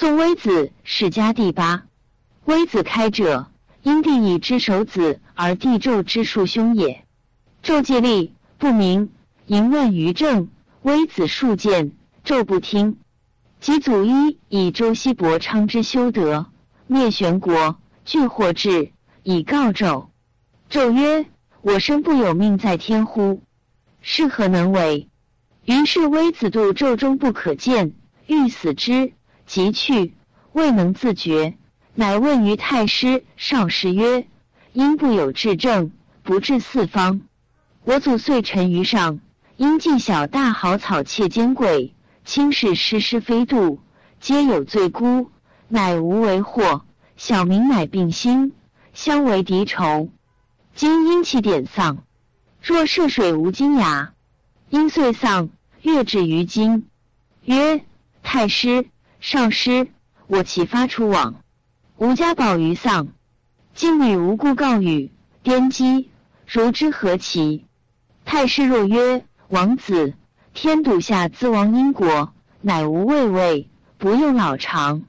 宋微子，世家第八。微子开者，因帝乙之首子而帝纣之庶兄也。纣借力不明，淫乱于政，微子数谏，纣不听。及祖猗以周西伯昌之修德，灭玄国，据获志，以告纣。纣曰：我生不有命在天乎？是何能为？于是微子度纣终不可谏，欲死之，即去，未能自决，乃问于太师少师曰：因不有治政，不治四方。我祖遂臣于上，因既小大好草窃奸诡，轻视施施非度，皆有罪辜，乃无为祸，小民乃并心，相为敌仇。今因其典丧，若涉水无金牙，因遂丧，越至于今。曰：太师、少师，我岂发出往？吾家宝于丧，今与无故告与，颠击，如之何其？太师若曰：王子，天笃下自亡因果，乃无畏畏，不用老长。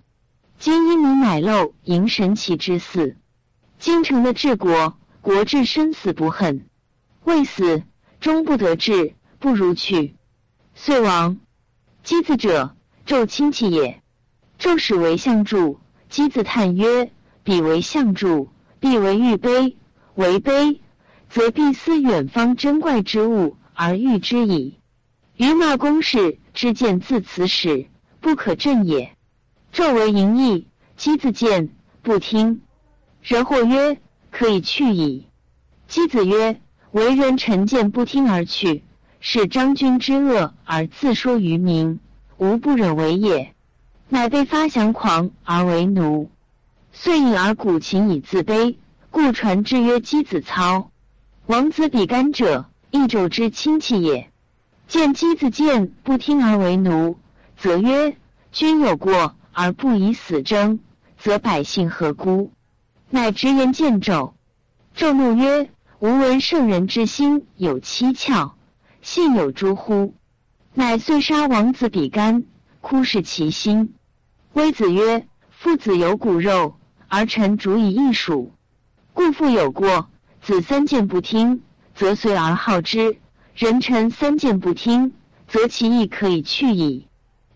今因你乃漏迎神奇之嗣，京城的治国，国治生死不恨，未死终不得志，不如去。遂亡。箕子者，纣亲戚也。纣始为相助，箕子叹曰：彼为相助，必为玉卑，为卑，则必思远方珍怪之物而喻之矣。于骂公事之见自此始，不可振也。纣为淫逸，箕子谏，不听。人或曰：可以去矣。箕子曰：为人臣谏不听而去，是张君之恶而自说于民，无不忍为也。乃被发降狂而为奴，遂隐而鼓琴以自卑，故传之曰箕子操。王子比干者，益纣之亲戚也。见箕子谏不听而为奴，则曰：君有过而不以死争，则百姓何辜？乃直言谏纣。纣怒曰：吾闻圣人之心有七窍，信有诸乎？乃遂杀王子比干，哭视其心。微子曰：父子有骨肉，而臣逐以易数。故父有过，子三谏不听，则随而好之；人臣三谏不听，则其意可以去矣。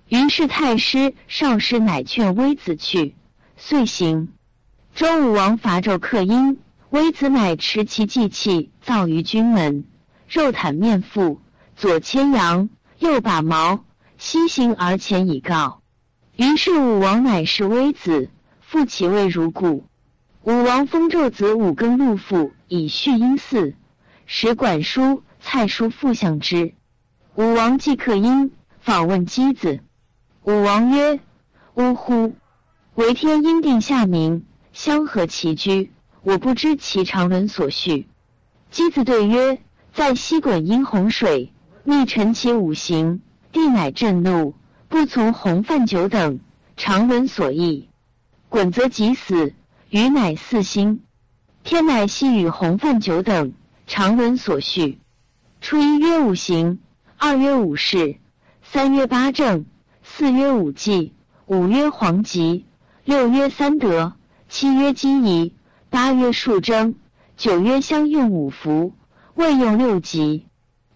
于是太师、少师乃劝微子去，遂行。周武王伐纣克殷，微子乃持其祭器造于军门，肉袒面覆，左牵羊，右把矛，西行而前以告。于是武王乃是微子，复其位如故。武王封纣子武庚陆父以续殷嗣，使管叔、蔡叔复相之。武王既克殷，访问箕子。武王曰：呜呼！为天因定下民，相合其居，我不知其常人所叙。箕子对曰：在西滚因洪水，逆陈其五行，帝乃震怒，不从洪犯九等，常人所议。滚则即死，禹乃四星，天乃系与洪犯九等，常人所叙。初一曰五行，二曰五事，三曰八正，四曰五纪，五曰黄极，六曰三德，七曰机宜，八曰数争，九曰相用五服，未用六极。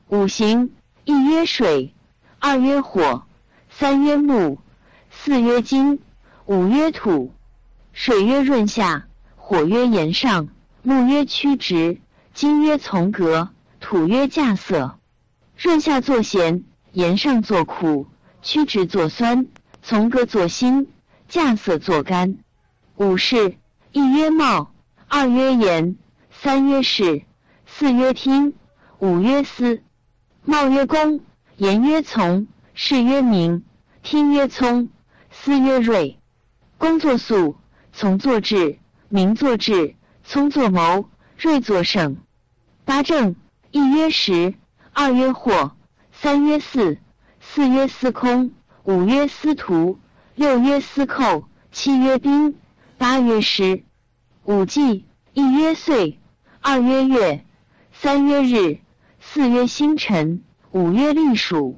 五行：一曰水，二曰火，三曰木，四曰金，五曰土。水曰润下，火曰炎上，木曰曲直，金曰从革，土曰架色。润下作咸，炎上作苦，曲直作酸，从革作辛，架色作甘。五事：一曰貌，二曰言，三曰事，四曰听，五曰思。貌曰公，言曰从，事曰明，听曰聪，思曰锐。公作速，从作智，明作智，聪作谋，锐作胜。八正：一曰时，二曰惑，三曰祀，四曰司空，五曰司徒，六曰司寇，七曰兵，八曰师。五纪：一曰岁，二曰月，三曰日，四曰星辰，五曰历数。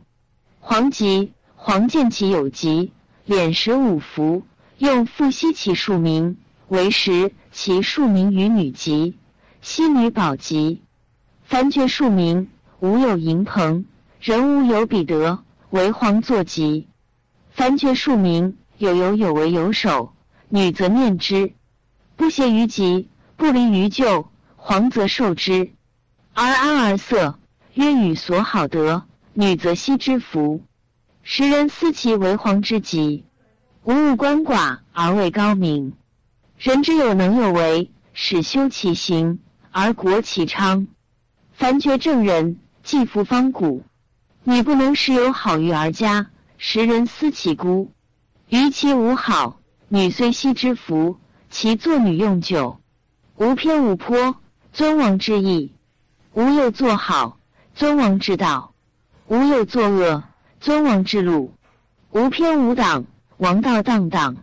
黄极：黄见其有极，敛实五福，又复西岐庶民为时，其庶民于女籍，西女宝籍。凡厥庶民，无有营彭，人无有彼得，为皇作籍。凡厥庶民，有由有为有守，女则念之，不胁于籍，不离于旧，皇则受之，而安而色，曰与所好德，女则惜之服。时人思其为皇之籍，无物官寡而为高明。人之有能有为，使修其行，而国其昌。凡厥正人，既服方古，女不能时有好于而家，时人思其孤。于其无好，女虽惜之服，其作女用久，无偏无颇，尊王之意。无又作好，尊王之道；无又作恶，尊王之路。无偏无党，王道荡荡；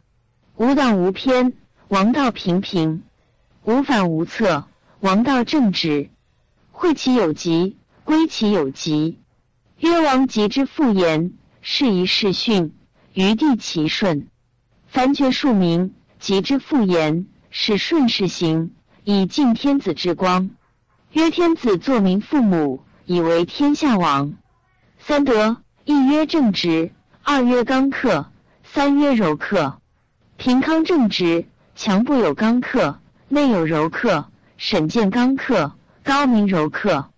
无党无偏，王道平平；无反无策，王道正直。惠其有疾，归其有疾。曰王疾之复言，是以是训，于地其顺。凡厥庶民，疾之复言，是顺是行，以尽天子之光。曰天子作民父母，以为天下王。三德，一曰正直，二曰刚克，三曰柔克。平康正直，强不有刚克，内有柔克，审见刚克，高明柔克。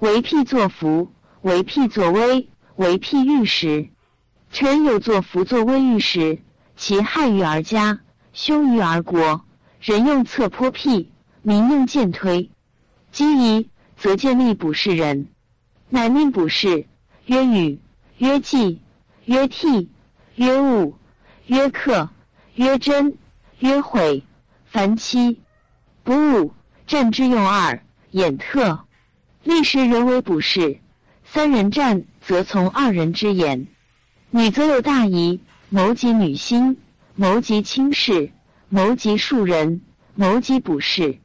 为辟作福，为辟作威，为辟玉石。臣有作福作威玉石，其害于而家，凶于而国。人用策颇辟，民用剑推。积夷，则建立补士人，乃命补士，曰禹，曰季，曰悌，曰务，曰克，曰真，曰毁。凡七，补武，战之用二，演特。历时人为补士，三人战，则从二人之言。女则有大夷，谋及女心，谋及卿士，谋及庶人，谋及补士。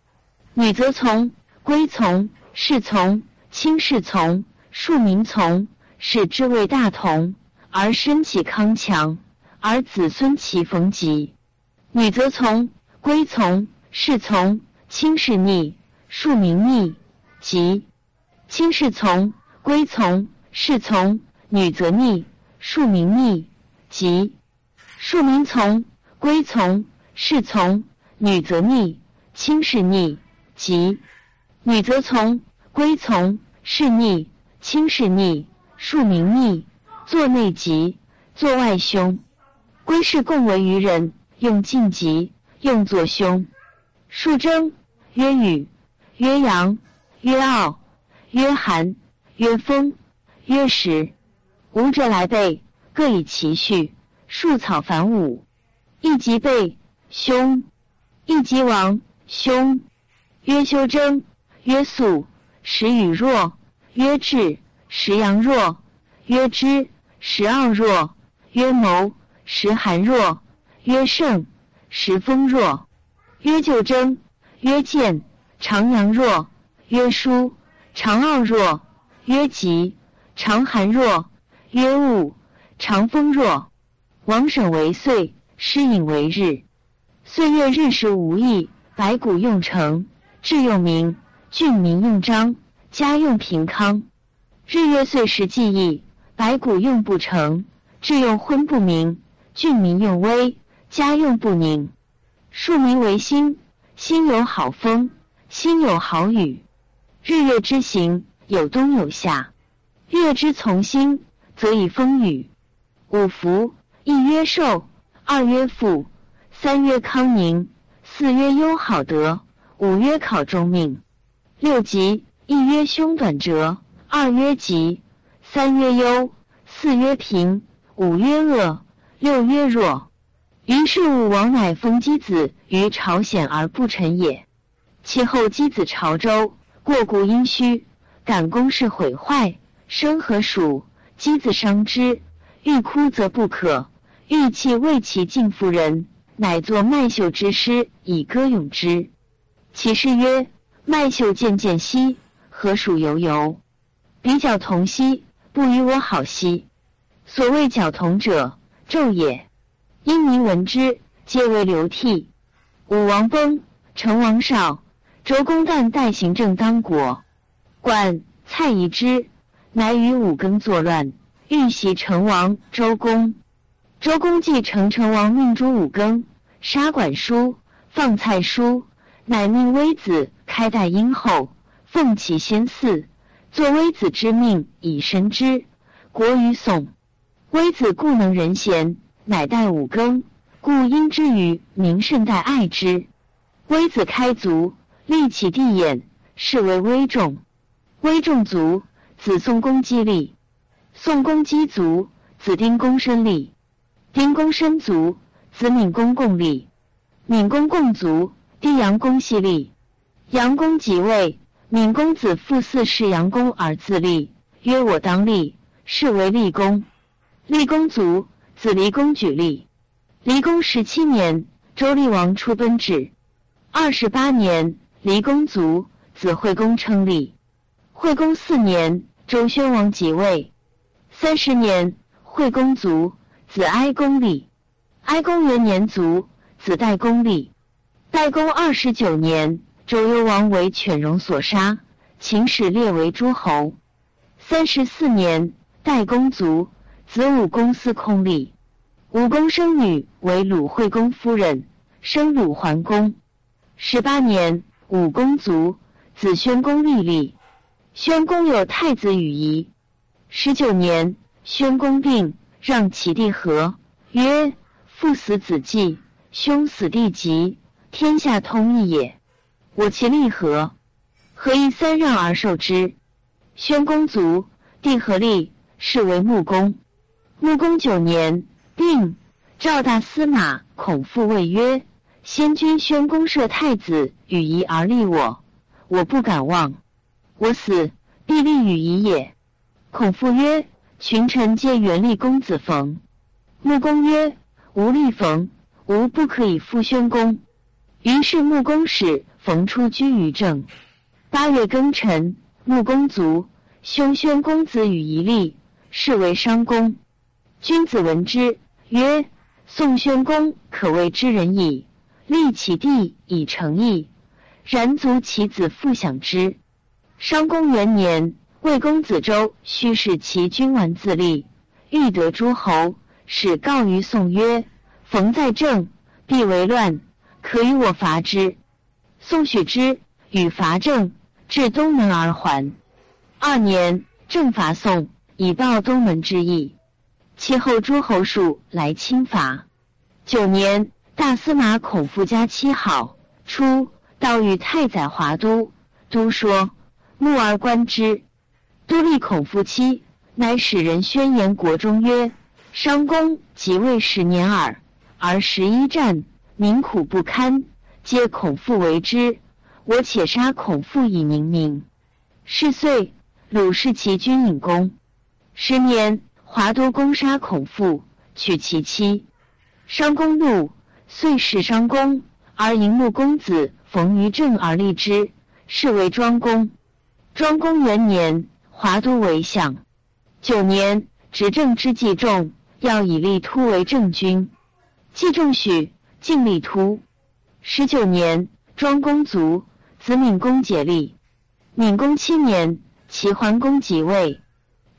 女则从，归从，侍从，卿侍从，庶民从，使之谓大同，而身其康强，而子孙其逢吉。女则从，归从，侍从，卿侍逆，庶民逆，吉。卿侍从，归从，侍从，女则逆，庶民逆，吉。庶民从，归从，侍从，女则逆，卿侍逆，吉。女则从，归从，侍逆，卿侍逆，庶民逆，作内吉，作外凶。归是共为于人，用尽吉，用作凶。庶征，曰禹，曰阳，曰傲，曰寒，曰风，曰石。五者来备，各以其序，庶草凡五。一吉备，凶；一吉亡，凶。曰修征，曰素，时禹弱；曰智，时阳弱；曰知，时傲弱；曰谋，时寒弱；曰胜，时风弱。曰旧征，曰建，长阳弱；曰疏，长傲弱；曰急，长寒弱；曰务，长风弱。王审为岁，师隐为日。岁月日时无益，百谷用成，治用明。郡民用章，家用平康。日月岁时既易，百谷用不成，治用昏不明，郡民用危，家用不宁。庶民为心，心有好风，心有好雨。日月之行，有冬有夏。月之从心，则以风雨。五福，一曰寿，二曰富，三曰康宁，四曰优好德，五曰考中命。六吉，一曰凶短折，二曰吉，三曰忧，四曰平，五曰恶，六曰弱。于是武王乃封箕子于朝鲜而不臣也。其后箕子朝周，过故殷墟，感公室毁坏，生何属？箕子伤之，欲哭则不可，欲泣为其敬妇人，乃作麦秀之诗以歌咏之。其诗曰：麦秀渐渐兮，何属犹犹。彼角同兮，不与我好兮。所谓角同者，昼也。因民闻之，皆为流涕。武王崩，成王少，周公旦代行政当国。管、蔡已之乃与武庚作乱，欲袭成王、周公。周公继承成王命诛武庚，杀管叔，放蔡叔，乃命微子开代殷后，奉其先嗣，作微子之命以神之，国于宋。微子故能人贤，乃代武庚，故因之于民甚代爱之。微子开族，立其弟衍，是为微仲。微仲族，子宋公姬立。宋公姬族，子丁公申立。丁公申族，子闵公共立。闵公共族，弟杨公系立。杨公即位，闵公子父嗣是杨公而自立，曰我当立，是为立公。立公族，子离公举立。离公17年，周厉王出奔至。28年，离公族，子惠公称立。惠公4年，周宣王即位。30年，惠公族，子哀公立。哀公元年族，子代公立。代公29年，周幽王为犬戎所杀，秦始列为诸侯。34年，代公族，子武公司空立。武公生女为鲁惠公夫人，生鲁桓公。18年，武公卒，子宣公立。宣公有太子羽仪。19年，宣公病，让其弟和，曰：父死子继，兄死弟及，天下通义也。我其立和。和以三让而受之。宣公卒，弟和立，是为穆公。穆公9年，病，赵大司马孔父谓曰：先君宣公设太子羽仪而立我，我不敢忘。我死，必立羽仪也。孔父曰：群臣皆原立公子冯。穆公曰：吾立冯，吾不可以复宣公。于是穆公使冯出居于郑。8月庚辰，穆公卒，兄宣公子羽仪立，是为商公。君子闻之，曰：宋宣公可谓之人矣，立其弟以成义，然卒其子复享之。商公元年，魏公子周须使其君完自立，欲得诸侯，使告于宋曰：冯在郑，必为乱，可与我伐之。宋许之，与伐郑，至东门而还。2年，郑伐宋，以报东门之役。其后诸侯数来侵伐。9年，大司马孔父家妻好，出到与太宰华都，都说目而观之。都立孔父妻，乃使人宣言国中曰：商公即位10年耳，而11战，民苦不堪，皆孔父为之，我且杀孔父以宁民。是岁，鲁弑其君隐公。10年，华都公杀孔父，娶其妻。商公怒，遂使商公而迎穆公子冯于郑而立之，是为庄公。庄公元年，华都为相。9年，执政之季仲，要以立突为郑君。季仲许，敬立突。19年，庄公卒，子闵公解立。闵公7年，齐桓公即位。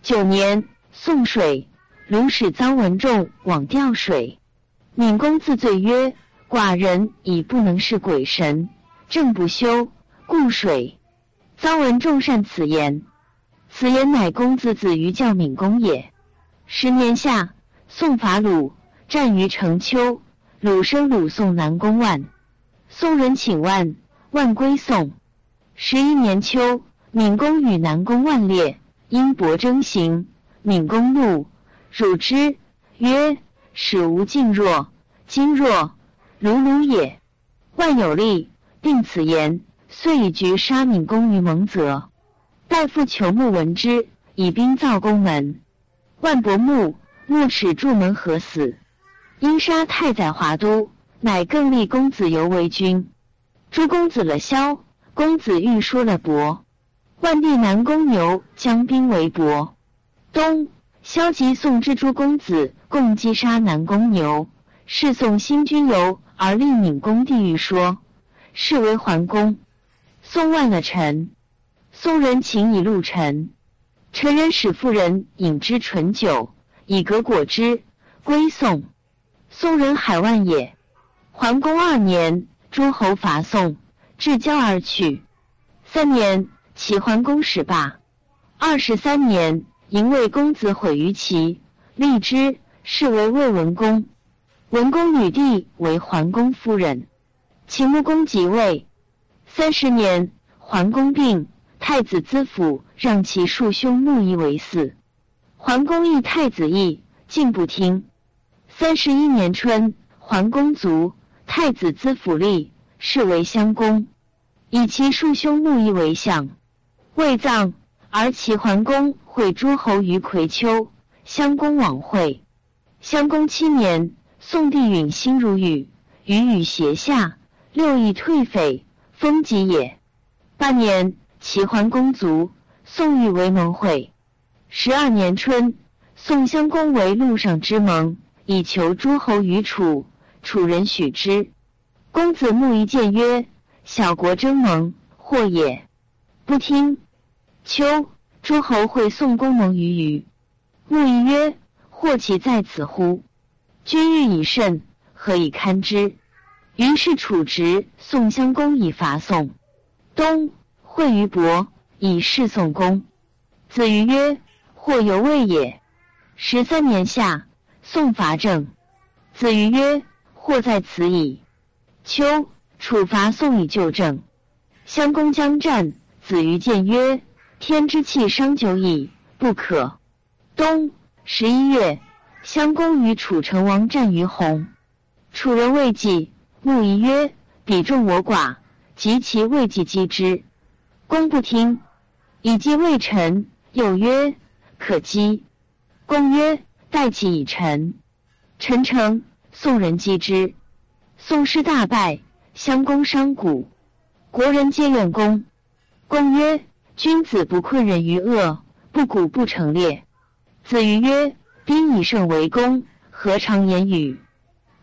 9年，宋水，鲁使臧文仲往吊水。闵公自罪曰：寡人已不能事鬼神，政不修，故水。臧文仲善此言。此言乃公自子于教闵公也。10年夏，宋伐鲁，战于城丘，鲁生鲁宋南宫万。宋人请万，万归宋。11年秋，闵公与南宫万裂，因伯争行。闵公怒，辱之，曰：使吾敬若，今若，鲁也。万有力，定此言，遂以局杀闵公于蒙泽。大夫求穆闻之，以兵造宫门。万伯穆，穆齿筑门合死。因杀太宰华都，乃更立公子游为君。诸公子了萧，公子玉说了伯。万弟南公牛将兵围伯。东萧及宋之诸公子共击杀南宫牛，是纵新君游而立闽公地狱说，是为桓公。宋万了陈，宋人请以鹿陈，陈人使妇人饮之醇酒，以革果之，归宋。宋人海万也。桓公2年，诸侯伐宋，至郊而去。3年，齐桓公使罢。23年，迎魏公子毁于齐，立之，是为魏文公。文公女帝为桓公夫人。秦穆公即位。30年，桓公病，太子资甫让其庶兄穆仪为嗣。桓公议太子意，竟不听。31年春，桓公卒，太子资甫立，是为襄公。以其庶兄穆仪为相。未葬，而齐桓公会诸侯于葵丘，襄公往会。襄公7年，宋帝允心如禹，禹胁下，六邑退匪，封己也。8年，齐桓公卒，宋禹为盟会。12年春，宋襄公为陆上之盟，以求诸侯于楚，楚人许之。公子穆仪谏曰：“小国争盟，祸也。”不听。秋，诸侯会宋公盟于虞。穆仪曰：“祸其在此乎？君欲以甚，何以堪之？”于是楚执宋襄公以伐宋。冬，会于亳，以事宋公。子虞曰：“或犹未也。”13年夏，宋伐郑。子虞曰：“或在此矣。”秋，楚伐宋以救郑。襄公将战，子虞谏曰：“天之气伤久矣，不可。”冬11月，襄公与楚成王战于洪。楚人未济，穆仪曰：“彼众我寡，及其未济击之。”公不听，以击魏臣。又曰：“可击。”公曰：“待其以臣。”臣成，宋人击之。宋师大败，襄公伤骨。国人皆怨公。公曰：“君子不困人于恶，不鼓不成列。”子虞曰：“兵以胜为公，何尝言语？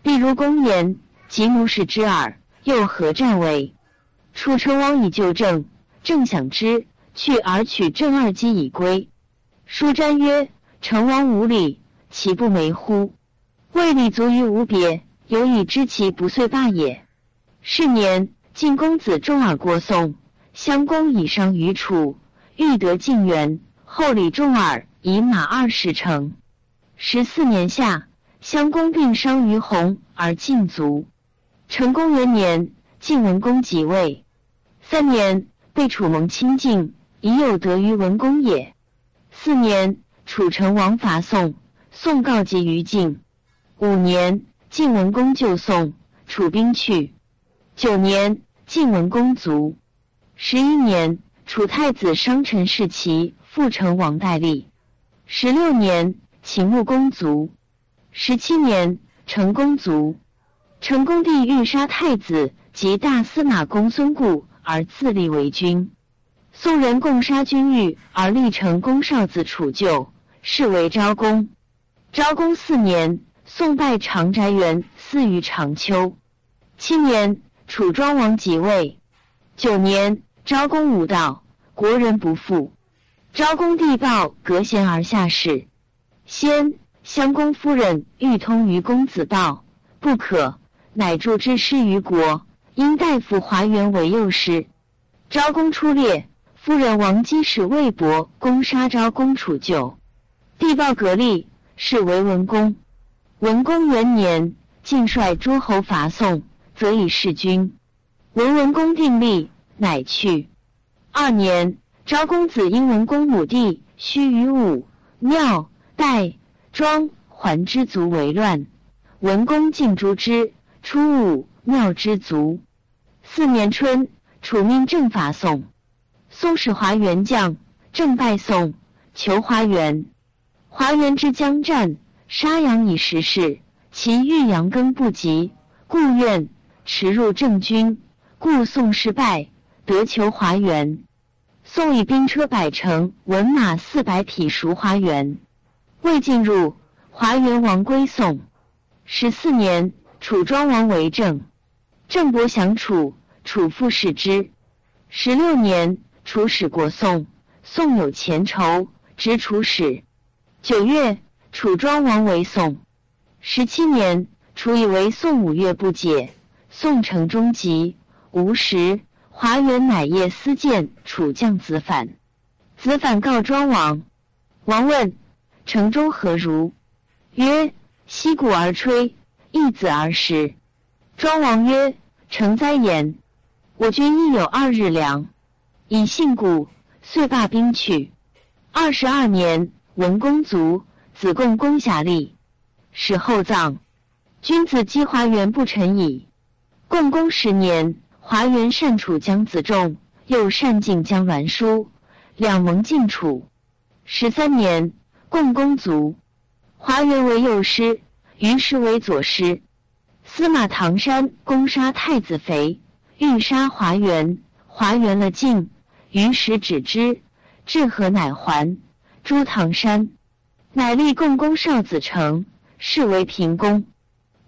必如公言，即奴使之耳，又何战为？”楚成王以救郑，郑享之，去而取郑2姬以归。舒瞻曰：“成王无礼，其不美乎？未礼足于无别，有以知其不遂罢也。”是年，晋公子重耳过宋，襄公以伤于楚，欲得晋元，后礼重耳以马20乘。14年夏，襄公病伤于洪而晋卒。成公元年，晋文公即位。3年，被楚盟亲近，已有得于文公也。4年，楚成王伐宋，宋告急于晋。5年，晋文公救宋，楚兵去。9年，晋文公卒。11年，楚太子商臣弑其父成王戴笠。16年，秦穆公卒。17年，成公卒。成公帝欲杀太子及大司马公孙固，而自立为君。宋人共杀君玉而立成公少子楚就，是为昭公。昭公4年，宋败长翟元司于长丘。7年，楚庄王即位。9年，昭公无道，国人不复。昭公帝报革贤而下士。先，襄公夫人欲通于公子豹，不可，乃助之师于国。因大夫华元为右师。昭公出猎，夫人王姬使魏博攻杀昭公楚就。帝报革立，是为文公。文公元年，晋率诸侯伐宋，则以弑君。文文公定立，乃去。2年，昭公子因文公母弟须于武、庙、代、庄、桓之族为乱，文公尽诛之，出武、庙之卒。4年春，楚命郑伐宋。宋使华元将，郑败宋，求华元。华元之将战，杀羊以食事，其欲羊耕不及，故怨驰入郑军，故宋失败，得求华元。宋以兵车100乘，文马400匹赎华元。未进入，华元王归宋。14年，楚庄王为郑，郑伯降楚，楚复视之。16年，楚使国宋，宋有钱仇，执楚使。9月，楚庄王为宋。17年，楚以为宋5月不解，宋城中急。吴时，华元乃夜私见楚将子反。子反告庄王。王问：城中何如？曰：西鼓而吹，一子而食。庄王曰：诚哉言！我军亦有2日粮，以信鼓，遂罢兵去。22年，文公卒，子贡攻峡立，使后葬。君子击华元不臣矣。共工10年，华元擅楚将子仲，又擅晋将栾书，两盟进楚。13年，共工卒。华元为右师，于是为左师。司马唐山攻杀太子肥，欲杀华元，华元了境，于是止之，至河乃还，诛唐山，乃立共工少子成，是为平公。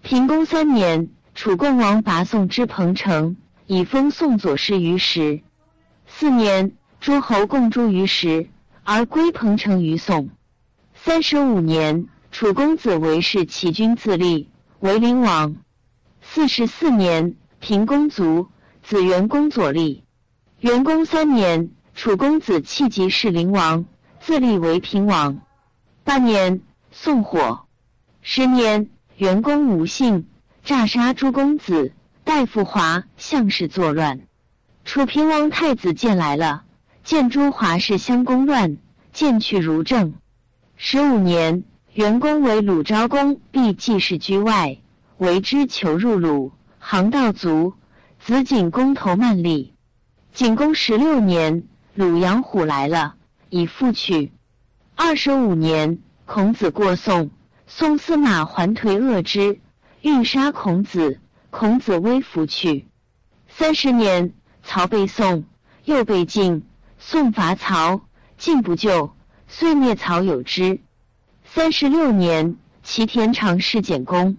平公3年，楚共王拔宋之彭城，以封宋左师于时。4年，诸侯共诛于时，而归彭城于宋。35年。楚公子为是齐君自立，为灵王。44年，平公卒，子元公左立。元公3年，楚公子弃疾是灵王，自立为平王。8年，宋火。10年，元公无信，诈杀诸公子，大夫华向氏作乱。楚平王太子建来了，见诸华氏相攻乱，见去如郑。15年。元公为鲁昭公必季氏居外，为之求入鲁，行道卒，子景公投曼利。景公16年，鲁阳虎来了，以复去。25年，孔子过宋，宋司马桓颓恶之，欲杀孔子，孔子微服去。30年，曹被宋，又被晋，宋伐曹，晋不救，遂灭曹有之。36年，齐田常侍简公。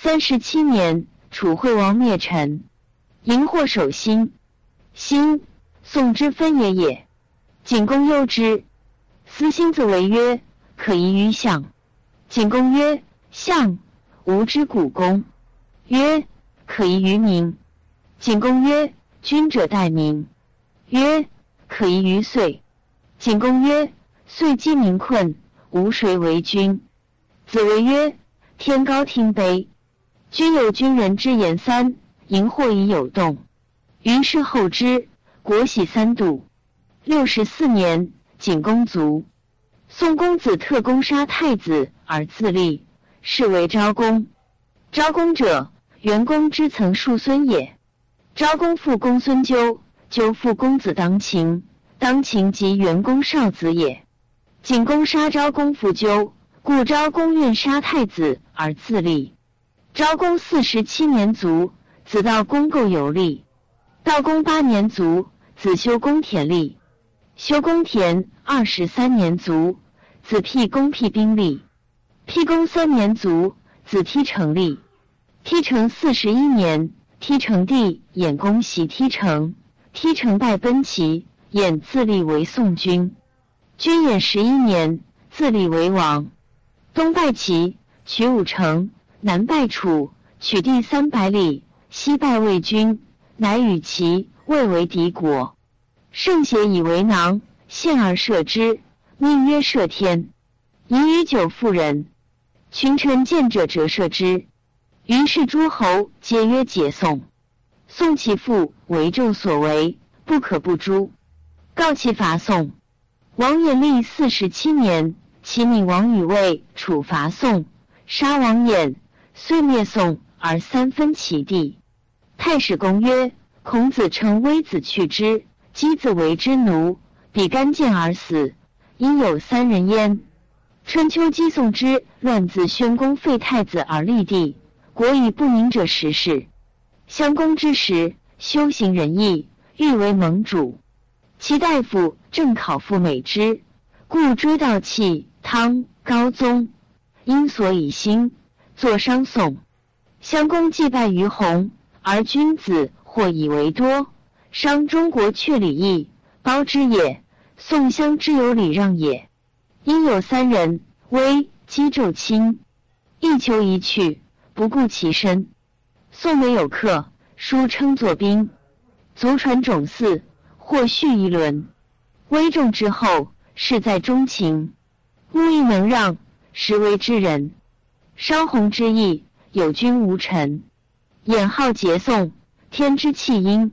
37年，楚惠王灭陈，荧惑守辛。辛，宋之分也也。景公忧之，司辛子为曰：可移于相。景公曰：相，吾之古肱。曰：可移于民。景公曰：君者待民。曰：可移于岁。景公曰：岁饥民困，吾谁为君？子为曰：天高听卑，君有君人之言三，荧惑以有动。于是后之，国喜3度。64年，景公卒。宋公子特攻杀太子而自立，是为昭公。昭公者，元公之曾庶孙也。昭公父公孙纠，纠父公子当秦，当秦即元公少子也。景公杀昭公父纠，故昭公愿杀太子而自立。昭公47年卒，子悼公构游历。悼公8年卒，子修公田立。修公田23年卒，子辟公辟兵立。辟公3年卒，子梯成立。梯成41年，梯成弟偃公袭梯成，梯成败奔齐，偃自立为宋君。君偃11年，自立为王。东败齐，取5城；南败楚，取地300里；西败魏军，乃与齐、魏为敌国。圣邪以为囊，陷而射之，命曰射天。以于酒妇人，群臣见者折射之。于是诸侯皆曰解宋。宋其父为纣所为，不可不诛。告其伐宋。王偃立47年，齐闵王与魏、楚伐宋，杀王偃，遂灭宋而3分其地。太史公曰：孔子称微子去之，箕子为之奴，比干见而死，因有3人焉。春秋姬宋之乱，自宣公废太子而立帝，国以不宁者10世。襄公之时，修行仁义，欲为盟主。其大夫郑考父美之，故追悼契、汤、高宗，因所以兴，坐商宋。襄公祭拜于洪，而君子或以为多，伤中国却礼义，褒之也。宋襄之有礼让也。因有三人，微箕纣卿，一求一去，不顾其身。宋没有客，书称作宾。足传种祀，或续一轮。微仲之后，事在钟情，物亦能让，实为之人。商弘之意，有君无臣。衍好节颂，天之气阴，